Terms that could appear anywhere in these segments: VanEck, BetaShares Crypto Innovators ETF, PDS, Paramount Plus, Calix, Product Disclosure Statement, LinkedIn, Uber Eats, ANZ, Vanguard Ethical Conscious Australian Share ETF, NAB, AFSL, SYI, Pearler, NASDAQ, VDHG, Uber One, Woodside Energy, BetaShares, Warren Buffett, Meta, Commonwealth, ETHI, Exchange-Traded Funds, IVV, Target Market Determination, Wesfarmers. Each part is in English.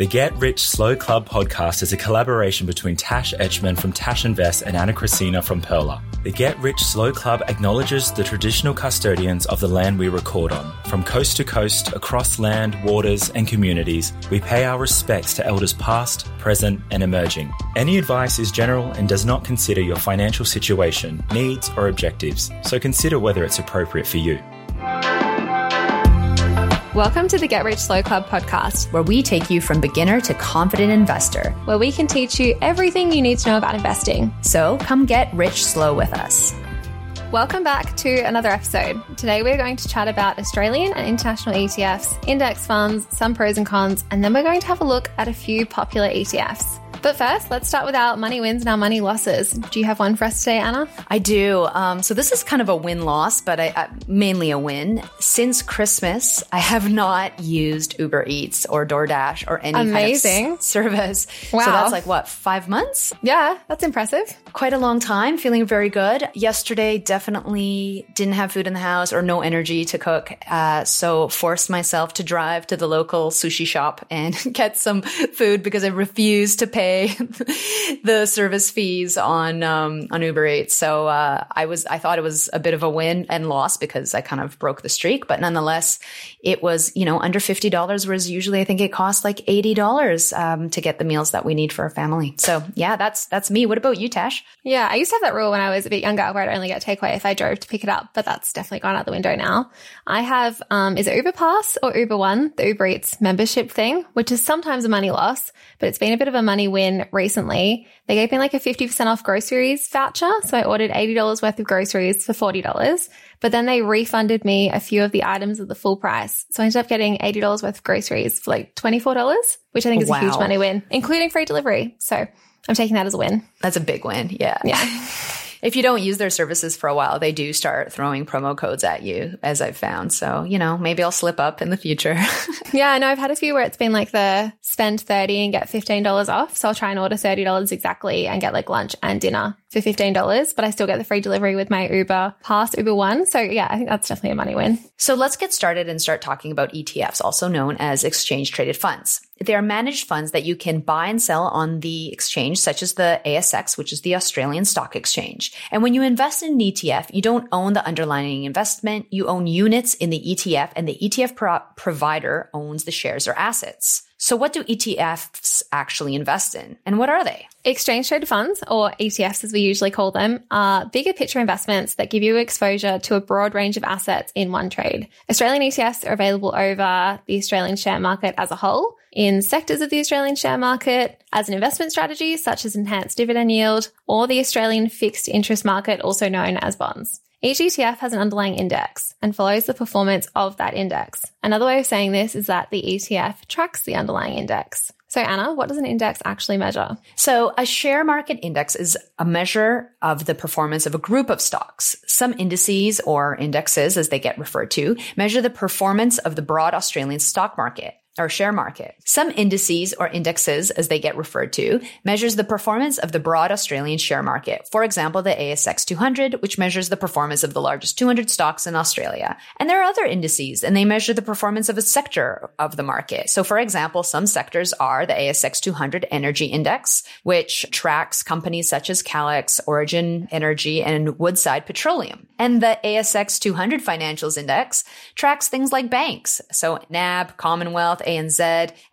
The Get Rich Slow Club podcast is a collaboration between Tash Etschmann from Tash Invest and Ana Kresina from Pearler. The Get Rich Slow Club acknowledges the traditional custodians of the land we record on. From coast to coast, across land, waters and communities, we pay our respects to elders past, present and emerging. Any advice is general and does not consider your financial situation, needs or objectives, so consider whether it's appropriate for you. Welcome to the Get Rich Slow Club podcast, where we take you from beginner to confident investor, where we can teach you everything you need to know about investing. So come get rich slow with us. Welcome back to another episode. Today we're going to chat about Australian and international ETFs, index funds, some pros and cons, and then we're going to have a look at a few popular ETFs. But first, let's start with our money wins and our money losses. Do you have one for us today, Anna? I do. So this is kind of a win-loss, but mainly a win. Since Christmas, I have not used Uber Eats or DoorDash or any kind of service. Wow. So that's like, what, 5 months? Yeah, that's impressive. Quite a long time, feeling very good. Yesterday, definitely didn't have food in the house or no energy to cook. So forced myself to drive to the local sushi shop and get some food because I refused to pay the service fees on Uber Eats. So I thought it was a bit of a win and loss because I kind of broke the streak, but nonetheless, it was, under $50, whereas usually I think it costs like $80 to get the meals that we need for our family. So yeah, that's me. What about you, Tash? Yeah, I used to have that rule when I was a bit younger where I'd only get takeaway if I drove to pick it up, but that's definitely gone out the window now. I have, is it Uber Pass or Uber One, the Uber Eats membership thing, which is sometimes a money loss, but it's been a bit of a money win recently. They gave me like a 50% off groceries voucher. So I ordered $80 worth of groceries for $40, but then they refunded me a few of the items at the full price. So I ended up getting $80 worth of groceries for like $24, which I think is a huge money win, including free delivery. So I'm taking that as a win. That's a big win. Yeah. Yeah. If you don't use their services for a while, they do start throwing promo codes at you, as I've found. So, maybe I'll slip up in the future. Yeah, I know. I've had a few where it's been like the spend $30 and get $15 off. So I'll try and order $30 exactly and get like lunch and dinner for $15, but I still get the free delivery with my Uber Pass, Uber One. So yeah, I think that's definitely a money win. So let's get started and start talking about ETFs, also known as exchange traded funds. They are managed funds that you can buy and sell on the exchange, such as the ASX, which is the Australian Stock Exchange. And when you invest in an ETF, you don't own the underlying investment. You own units in the ETF, and the ETF provider owns the shares or assets. So what do ETFs actually invest in, and what are they? Exchange traded funds, or ETFs as we usually call them, are bigger picture investments that give you exposure to a broad range of assets in one trade. Australian ETFs are available over the Australian share market as a whole, in sectors of the Australian share market, as an investment strategy such as enhanced dividend yield, or the Australian fixed interest market, also known as bonds. Each ETF has an underlying index and follows the performance of that index. Another way of saying this is that the ETF tracks the underlying index. So Ana, what does an index actually measure? So a share market index is a measure of the performance of a group of stocks. Some indices or indexes, as they get referred to, measure the performance of the broad Australian stock market or share market. Some indices or indexes, as they get referred to, measures the performance of the broad Australian share market. For example, the ASX 200, which measures the performance of the largest 200 stocks in Australia. And there are other indices, and they measure the performance of a sector of the market. So for example, some sectors are the ASX 200 Energy Index, which tracks companies such as Calix, Origin Energy, and Woodside Petroleum. And the ASX 200 Financials Index tracks things like banks. So NAB, Commonwealth, ANZ,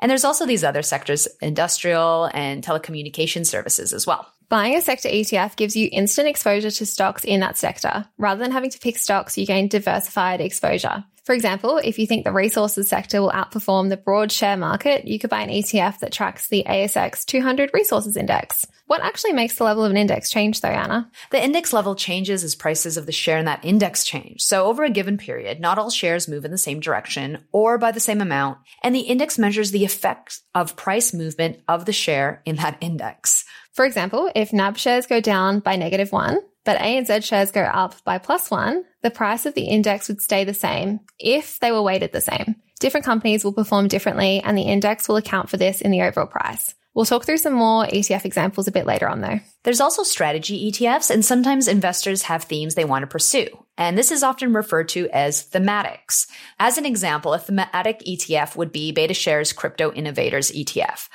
and there's also these other sectors, industrial and telecommunication services as well. Buying a sector ETF gives you instant exposure to stocks in that sector. Rather than having to pick stocks, you gain diversified exposure. For example, if you think the resources sector will outperform the broad share market, you could buy an ETF that tracks the ASX 200 Resources Index. What actually makes the level of an index change though, Ana? The index level changes as prices of the share in that index change. So over a given period, not all shares move in the same direction or by the same amount, and the index measures the effect of price movement of the share in that index. For example, if NAB shares go down by -1, but ANZ shares go up by +1, the price of the index would stay the same if they were weighted the same. Different companies will perform differently, and the index will account for this in the overall price. We'll talk through some more ETF examples a bit later on though. There's also strategy ETFs, and sometimes investors have themes they want to pursue. And this is often referred to as thematics. As an example, a thematic ETF would be BetaShares Crypto Innovators ETF.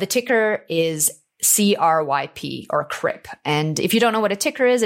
The ticker is CRYP or CRIP. And if you don't know what a ticker is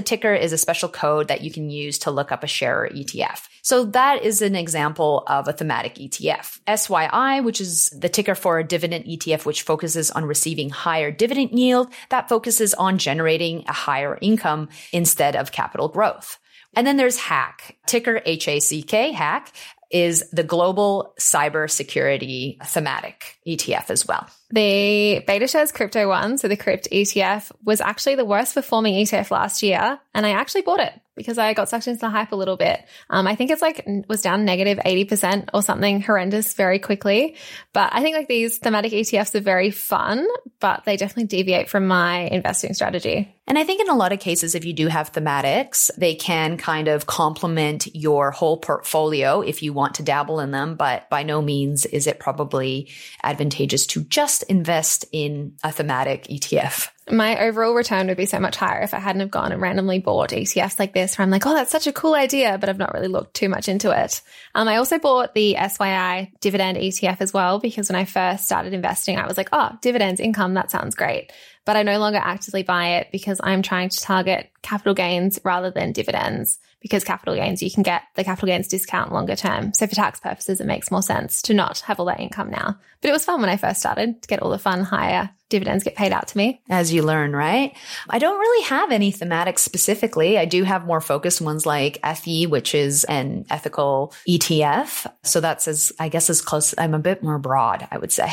a special code that you can use to look up a share or ETF. So that is an example of a thematic ETF. SYI, which is the ticker for a dividend ETF, which focuses on receiving higher dividend yield, that focuses on generating a higher income instead of capital growth. And then there's HACK, ticker HACK, HACK, is the global cybersecurity thematic ETF as well. The BetaShares Crypto One, so the Crypt ETF, was actually the worst performing ETF last year, and I actually bought it because I got sucked into the hype a little bit. I think it's like was down -80% or something horrendous very quickly. But I think like these thematic ETFs are very fun, but they definitely deviate from my investing strategy. And I think in a lot of cases, if you do have thematics, they can kind of complement your whole portfolio if you want to dabble in them. But by no means is it probably advantageous to just invest in a thematic ETF. My overall return would be so much higher if I hadn't have gone and randomly bought ETFs like this where I'm like, oh, that's such a cool idea, but I've not really looked too much into it. I also bought the SYI dividend ETF as well, because when I first started investing, I was like, oh, dividends, income, that sounds great. But I no longer actively buy it because I'm trying to target capital gains rather than dividends, because capital gains, you can get the capital gains discount longer term. So for tax purposes, it makes more sense to not have all that income now. But it was fun when I first started to get all the fun higher dividends get paid out to me. As you learn, right? I don't really have any thematics specifically. I do have more focused ones like ETHI, which is an ethical ETF. So that's as, I guess, as close. I'm a bit more broad, I would say.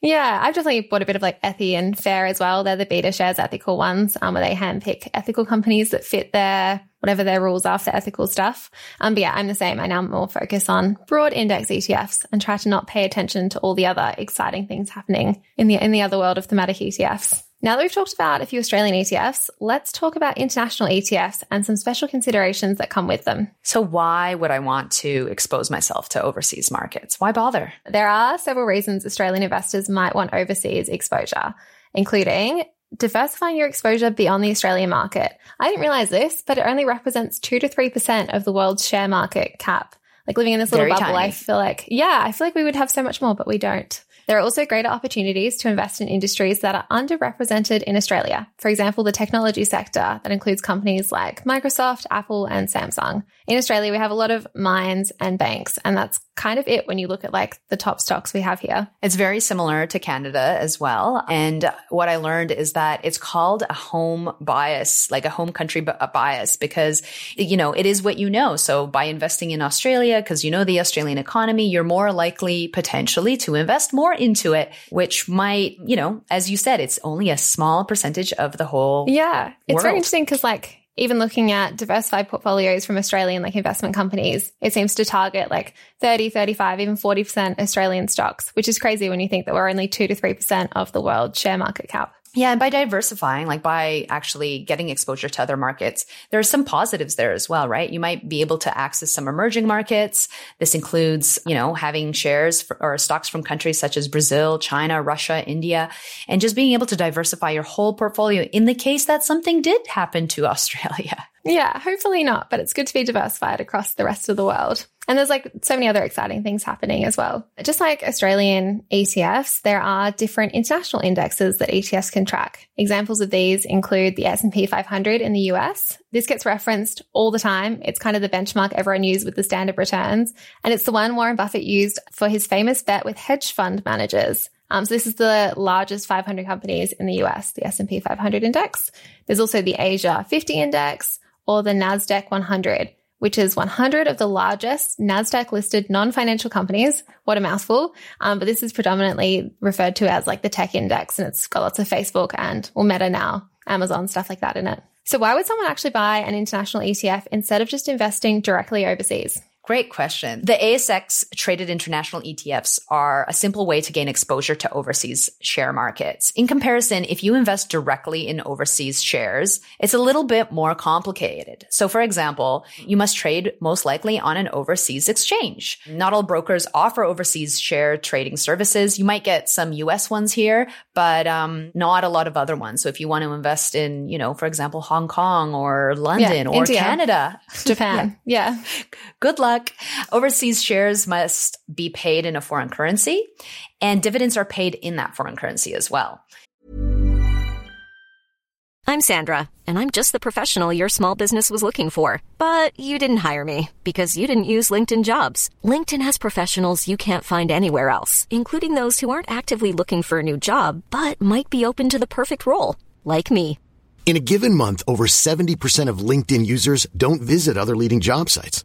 Yeah, I've definitely bought a bit of like ETHI and FAIR as well. They're the BetaShares ethical ones, where they handpick ethical companies that fit their whatever their rules are for ethical stuff. But yeah, I'm the same. I now more focus on broad index ETFs and try to not pay attention to all the other exciting things happening in the other world of thematic ETFs. Now that we've talked about a few Australian ETFs, let's talk about international ETFs and some special considerations that come with them. So why would I want to expose myself to overseas markets? Why bother? There are several reasons Australian investors might want overseas exposure, including diversifying your exposure beyond the Australian market. I didn't realize this, but it only represents 2 to 3% of the world's share market cap. Like living in this little bubble, tiny. I feel like we would have so much more, but we don't. There are also greater opportunities to invest in industries that are underrepresented in Australia. For example, the technology sector that includes companies like Microsoft, Apple, and Samsung. In Australia, we have a lot of mines and banks, and that's kind of it when you look at like the top stocks we have here. It's very similar to Canada as well. And what I learned is that it's called a home bias, like a home country bias, because, you know, it is what you know. So by investing in Australia, because you know the Australian economy, you're more likely potentially to invest more into it, which might, you know, as you said, it's only a small percentage of the whole world. It's very interesting because like even looking at diversified portfolios from Australian like investment companies, it seems to target like 30, 35, even 40% Australian stocks, which is crazy when you think that we're only 2 to 3% of the world share market cap. Yeah. And by diversifying, like by actually getting exposure to other markets, there are some positives there as well, right? You might be able to access some emerging markets. This includes, you know, having shares or stocks from countries such as Brazil, China, Russia, India, and just being able to diversify your whole portfolio in the case that something did happen to Australia. Yeah, hopefully not, but it's good to be diversified across the rest of the world. And there's like so many other exciting things happening as well. Just like Australian ETFs, there are different international indexes that ETFs can track. Examples of these include the S&P 500 in the US. This gets referenced all the time. It's kind of the benchmark everyone used with the standard returns. And it's the one Warren Buffett used for his famous bet with hedge fund managers. So this is the largest 500 companies in the US, the S&P 500 index. There's also the Asia 50 index or the NASDAQ 100. Which is 100 of the largest NASDAQ-listed non-financial companies. What a mouthful. But this is predominantly referred to as like the tech index, and it's got lots of Facebook and Meta now, Amazon, stuff like that in it. So why would someone actually buy an international ETF instead of just investing directly overseas? Great question. The ASX traded international ETFs are a simple way to gain exposure to overseas share markets. In comparison, if you invest directly in overseas shares, it's a little bit more complicated. So for example, you must trade most likely on an overseas exchange. Not all brokers offer overseas share trading services. You might get some US ones here, but not a lot of other ones. So if you want to invest in, you know, for example, Hong Kong or London or India, Canada, Japan. Yeah. Good luck. Overseas shares must be paid in a foreign currency, and dividends are paid in that foreign currency as well. I'm Sandra, and I'm just the professional your small business was looking for. But you didn't hire me because you didn't use LinkedIn Jobs. LinkedIn has professionals you can't find anywhere else, including those who aren't actively looking for a new job, but might be open to the perfect role, like me. In a given month, over 70% of LinkedIn users don't visit other leading job sites.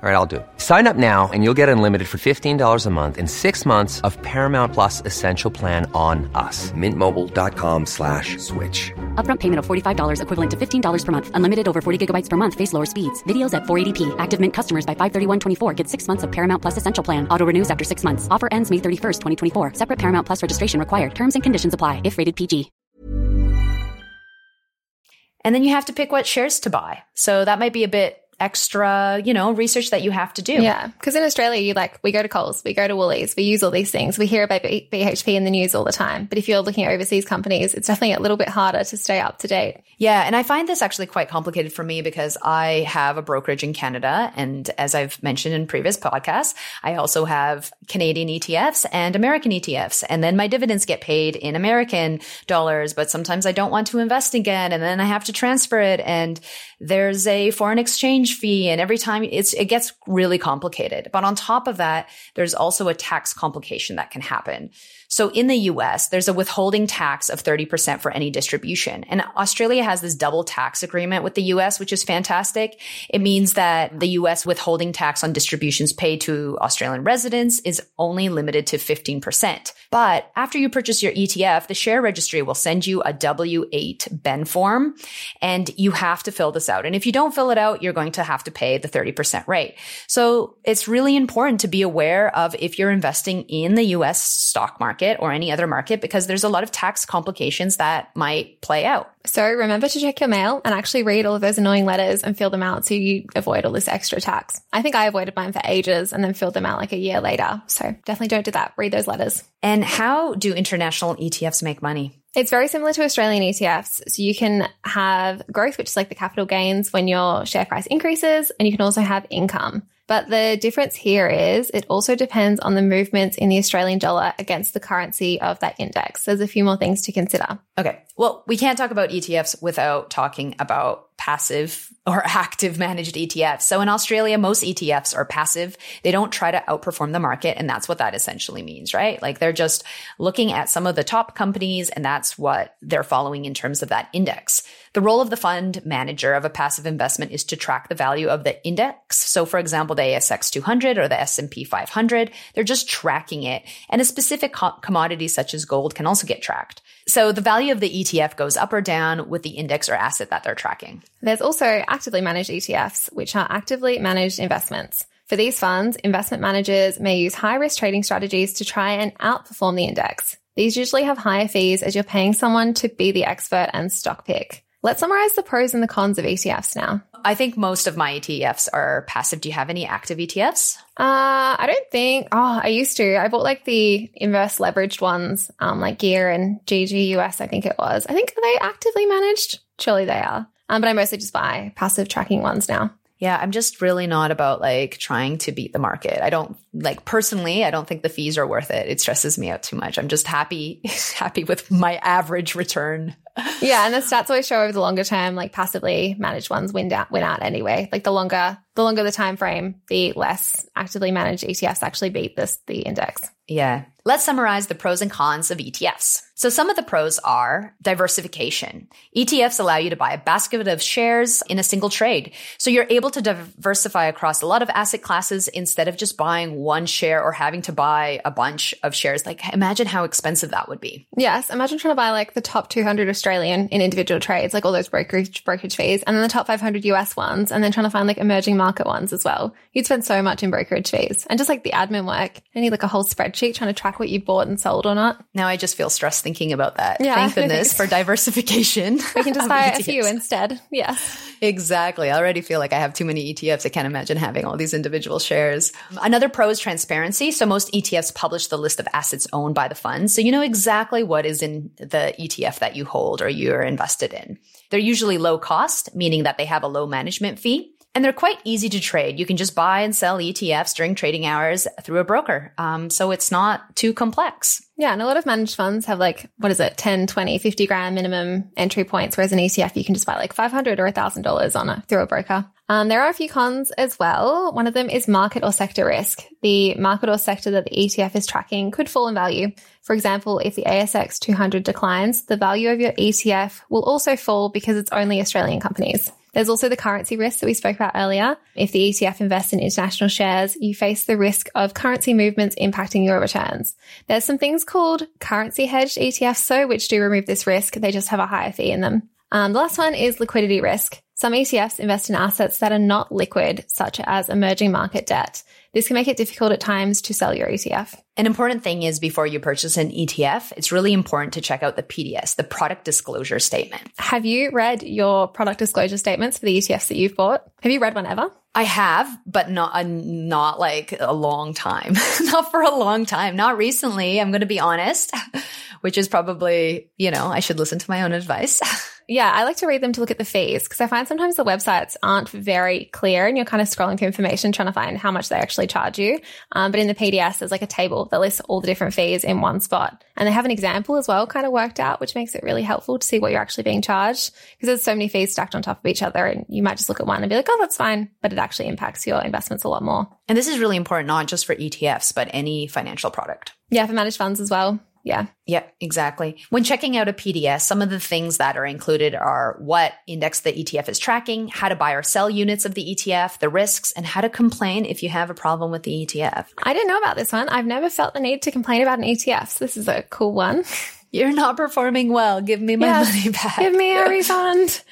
All right, I'll do it. Sign up now and you'll get unlimited for $15 a month and 6 months of Paramount Plus Essential Plan on us. Mintmobile.com/switch. Upfront payment of $45 equivalent to $15 per month. Unlimited over 40 gigabytes per month. Face lower speeds. Videos at 480p. Active Mint customers by 531.24 get 6 months of Paramount Plus Essential Plan. Auto renews after 6 months. Offer ends May 31st, 2024. Separate Paramount Plus registration required. Terms and conditions apply if rated PG. And then you have to pick what shares to buy. So that might be a bit extra, you know, research that you have to do. Yeah. Because in Australia, you like, we go to Coles, we go to Woolies, we use all these things. We hear about BHP in the news all the time. But if you're looking at overseas companies, it's definitely a little bit harder to stay up to date. Yeah. And I find this actually quite complicated for me because I have a brokerage in Canada. And as I've mentioned in previous podcasts, I also have Canadian ETFs and American ETFs. And then my dividends get paid in American dollars, but sometimes I don't want to invest again. And then I have to transfer it. And there's a foreign exchange fee, and every time it gets really complicated. But on top of that, there's also a tax complication that can happen. So in the US, there's a withholding tax of 30% for any distribution. And Australia has this double tax agreement with the US, which is fantastic. It means that the US withholding tax on distributions paid to Australian residents is only limited to 15%. But after you purchase your ETF, the share registry will send you a W-8 Ben form, and you have to fill this out. And if you don't fill it out, you're going to have to pay the 30% rate. So it's really important to be aware of if you're investing in the US stock market or any other market, because there's a lot of tax complications that might play out. So remember to check your mail and actually read all of those annoying letters and fill them out so you avoid all this extra tax. I think I avoided mine for ages and then filled them out like a year later. So definitely don't do that. Read those letters. And how do international ETFs make money? It's very similar to Australian ETFs. So you can have growth, which is like the capital gains when your share price increases, and you can also have income. But the difference here is it also depends on the movements in the Australian dollar against the currency of that index. There's a few more things to consider. Okay. Well, we can't talk about ETFs without talking about passive or active managed ETFs. So in Australia, most ETFs are passive. They don't try to outperform the market. And that's what that essentially means, right? Like they're just looking at some of the top companies and that's what they're following in terms of that index. The role of the fund manager of a passive investment is to track the value of the index. So for example, the ASX 200 or the S&P 500, they're just tracking it. And a specific commodity such as gold can also get tracked. So the value of the ETF goes up or down with the index or asset that they're tracking. There's also actively managed ETFs, which are actively managed investments. For these funds, investment managers may use high-risk trading strategies to try and outperform the index. These usually have higher fees as you're paying someone to be the expert and stock pick. Let's summarize the pros and the cons of ETFs now. I think most of my ETFs are passive. Do you have any active ETFs? I don't think. Oh, I used to. I bought like the inverse leveraged ones, like Gear and GGUS, I think it was. I think, are they actively managed? Surely they are. But I mostly just buy passive tracking ones now. Yeah, I'm just really not about like trying to beat the market. I don't like personally, I don't think the fees are worth it. It stresses me out too much. I'm just happy with my average return. Yeah, and the stats always show over the longer term, like passively managed ones win out anyway. Like the longer the time frame, the less actively managed ETFs actually beat the index. Yeah. Let's summarize the pros and cons of ETFs. So some of the pros are diversification. ETFs allow you to buy a basket of shares in a single trade. So you're able to diversify across a lot of asset classes instead of just buying one share or having to buy a bunch of shares. Like imagine how expensive that would be. Yes. Imagine trying to buy like the top 200 Australian in individual trades, like all those brokerage fees, and then the top 500 US ones, and then trying to find like emerging market ones as well. You'd spend so much in brokerage fees and just like the admin work. I need like a whole spreadsheet trying to track what you bought and sold or not. Now I just feel stressed thinking about that. Yeah, thank goodness for diversification. We can just buy a few instead. Yeah, exactly. I already feel like I have too many ETFs. I can't imagine having all these individual shares. Another pro is transparency. So most ETFs publish the list of assets owned by the fund. So you know exactly what is in the ETF that you hold or you're invested in. They're usually low cost, meaning that they have a low management fee. And they're quite easy to trade. You can just buy and sell ETFs during trading hours through a broker. So it's not too complex. Yeah. And a lot of managed funds have like, what is it, 10, 20, 50 grand minimum entry points. Whereas an ETF, you can just buy like $500 or $1,000 through a broker. There are a few cons as well. One of them is market or sector risk. The market or sector that the ETF is tracking could fall in value. For example, if the ASX 200 declines, the value of your ETF will also fall because it's only Australian companies. There's also the currency risk that we spoke about earlier. If the ETF invests in international shares, you face the risk of currency movements impacting your returns. There's some things called currency hedged ETFs, which do remove this risk. They just have a higher fee in them. The last one is liquidity risk. Some ETFs invest in assets that are not liquid, such as emerging market debt. This can make it difficult at times to sell your ETF. An important thing is before you purchase an ETF, it's really important to check out the PDS, the product disclosure statement. Have you read your product disclosure statements for the ETFs that you've bought? Have you read one ever? I have, but not like a long time. Not for a long time. Not recently, I'm going to be honest, which is probably, I should listen to my own advice. Yeah, I like to read them to look at the fees because I find sometimes the websites aren't very clear and you're kind of scrolling through information trying to find how much they actually charge you. But in the PDS, there's like a table that lists all the different fees in one spot. And they have an example as well kind of worked out, which makes it really helpful to see what you're actually being charged because there's so many fees stacked on top of each other and you might just look at one and be like, oh, that's fine. But it actually impacts your investments a lot more. And this is really important, not just for ETFs, but any financial product. Yeah, for managed funds as well. Yeah, exactly. When checking out a PDS, some of the things that are included are what index the ETF is tracking, how to buy or sell units of the ETF, the risks, and how to complain if you have a problem with the ETF. I didn't know about this one. I've never felt the need to complain about an ETF. So this is a cool one. You're not performing well. Give me my money back. Give me a refund.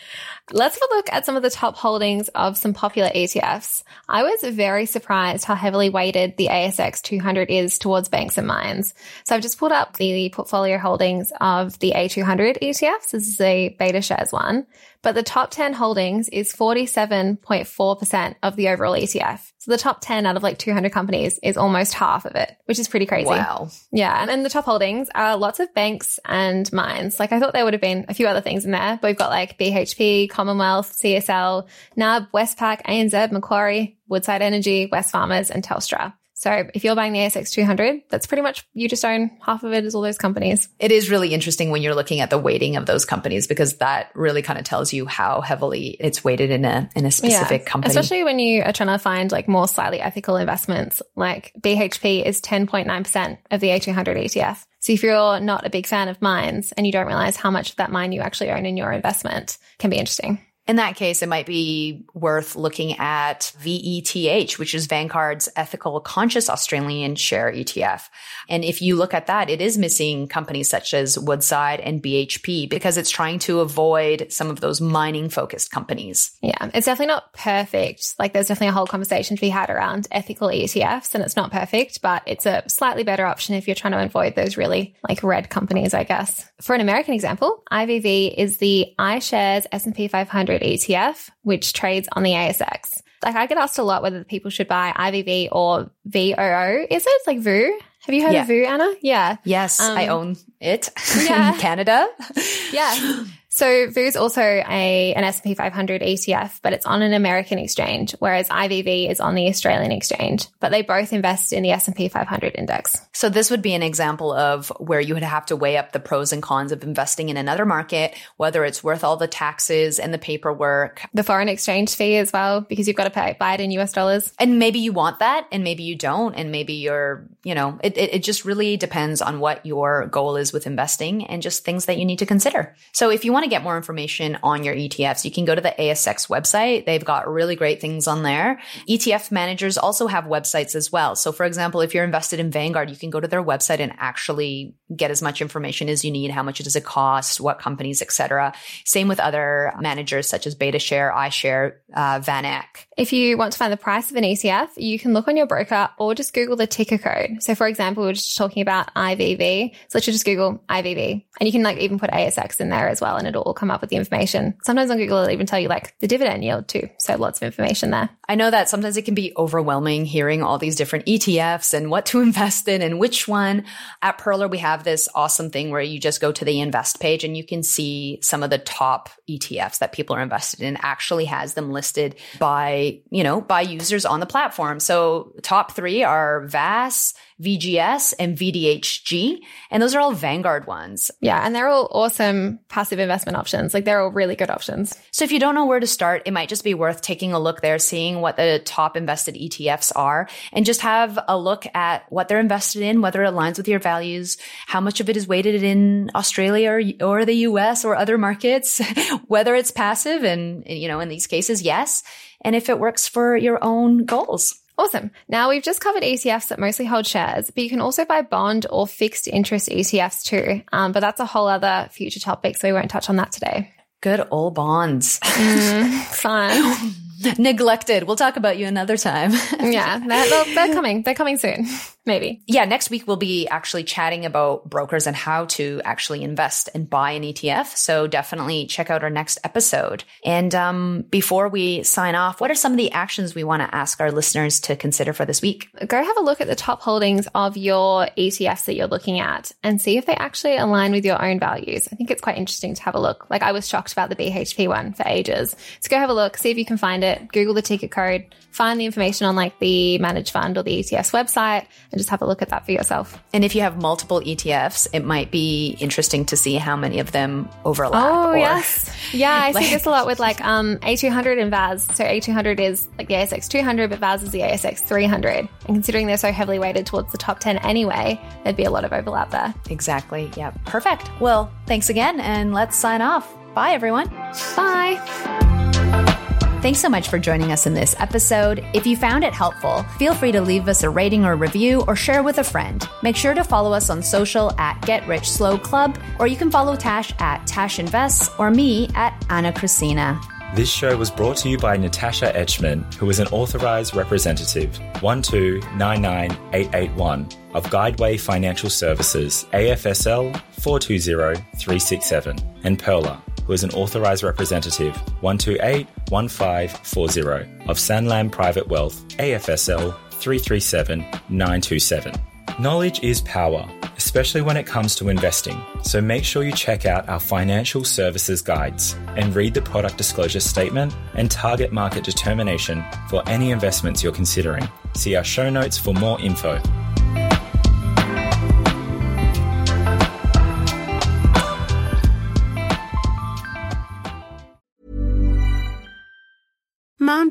Let's have a look at some of the top holdings of some popular ETFs. I was very surprised how heavily weighted the ASX 200 is towards banks and mines. So I've just pulled up the portfolio holdings of the A200 ETFs. This is the BetaShares one. But the top 10 holdings is 47.4% of the overall ETF. So the top 10 out of like 200 companies is almost half of it, which is pretty crazy. Wow. Yeah. And then the top holdings are lots of banks and mines. Like I thought there would have been a few other things in there, but we've got like BHP, Commonwealth, CSL, NAB, Westpac, ANZ, Macquarie, Woodside Energy, Wesfarmers, and Telstra. So if you're buying the ASX 200, that's pretty much you just own half of it is all those companies. It is really interesting when you're looking at the weighting of those companies, because that really kind of tells you how heavily it's weighted in a specific company. Especially when you are trying to find like more slightly ethical investments, like BHP is 10.9% of the A200 ETF. So if you're not a big fan of mines and you don't realize how much of that mine you actually own in your investment, it can be interesting. In that case, it might be worth looking at VETH, which is Vanguard's Ethical Conscious Australian Share ETF. And if you look at that, it is missing companies such as Woodside and BHP because it's trying to avoid some of those mining-focused companies. Yeah, it's definitely not perfect. Like there's definitely a whole conversation to be had around ethical ETFs, and it's not perfect, but it's a slightly better option if you're trying to avoid those really like red companies, I guess. For an American example, IVV is the iShares S&P 500 ETF, which trades on the ASX. Like I get asked a lot whether people should buy IVV or VOO. Is it like VOO? Have you heard of VOO, Anna? Yeah. Yes, I own it in Canada. Yeah. So VOO is also an S&P 500 ETF, but it's on an American exchange, whereas IVV is on the Australian exchange. But they both invest in the S&P 500 index. So this would be an example of where you would have to weigh up the pros and cons of investing in another market, whether it's worth all the taxes and the paperwork. The foreign exchange fee as well, because you've got to buy it in US dollars. And maybe you want that and maybe you don't. And maybe you're, you know, it just really depends on what your goal is with investing and just things that you need to consider. So if you want to get more information on your ETFs, you can go to the ASX website. They've got really great things on there. ETF managers also have websites as well. So for example, if you're invested in Vanguard, you can go to their website and actually get as much information as you need. How much does it cost? What companies, etc. Same with other managers such as BetaShare, iShare, VanEck. If you want to find the price of an ETF, you can look on your broker or just Google the ticker code. So for example, we were just talking about IVV. So let's just Google IVV, and you can like even put ASX in there as well, and it'll all come up with the information. Sometimes on Google, it'll even tell you like the dividend yield too. So lots of information there. I know that sometimes it can be overwhelming hearing all these different ETFs and what to invest in and which one. At Pearler, we have this awesome thing where you just go to the invest page and you can see some of the top ETFs that people are invested in. It actually has them listed by, you know, by users on the platform. So top three are VAS, VGS, and VDHG. And those are all Vanguard ones. Yeah. And they're all awesome passive investment options. Like they're all really good options. So if you don't know where to start, it might just be worth taking a look there, seeing what the top invested ETFs are, and just have a look at what they're invested in, whether it aligns with your values, how much of it is weighted in Australia or the US or other markets, whether it's passive and, you know, in these cases, yes. And if it works for your own goals. Awesome. Now we've just covered ETFs that mostly hold shares, but you can also buy bond or fixed interest ETFs too. But that's a whole other future topic, so we won't touch on that today. Good old bonds. Fun. Neglected. We'll talk about you another time. Yeah, they're coming. They're coming soon, maybe. Yeah, next week we'll be actually chatting about brokers and how to actually invest and buy an ETF. So definitely check out our next episode. And before we sign off, what are some of the actions we want to ask our listeners to consider for this week? Go have a look at the top holdings of your ETFs that you're looking at and see if they actually align with your own values. I think it's quite interesting to have a look. Like I was shocked about the BHP one for ages. So go have a look, see if you can find it, Google the ticker code, find the information on like the managed fund or the ETF's website, and just have a look at that for yourself. And if you have multiple ETFs, it might be interesting to see how many of them overlap. Oh, yes. Yeah, I see this a lot with like A200 and VAS. So A200 is like the ASX 200, but VAS is the ASX 300. And considering they're so heavily weighted towards the top 10 anyway, there'd be a lot of overlap there. Exactly. Yeah. Perfect. Well, thanks again, and let's sign off. Bye, everyone. Bye. Thanks so much for joining us in this episode. If you found it helpful, feel free to leave us a rating or review or share with a friend. Make sure to follow us on social at Get Rich Slow Club, or you can follow Tash at Tash Invest or me at Ana Kresina. This show was brought to you by Natasha Etschmann, who is an authorized representative 1299881 of Guideway Financial Services, AFSL 420367, and Pearler, who is an authorised representative 1281540 of Sanlam Private Wealth, AFSL 337927. Knowledge is power. especially when it comes to investing, so make sure you check out our financial services guides and read the product disclosure statement and target market determination for any investments you're considering. See our show notes for more info. Mom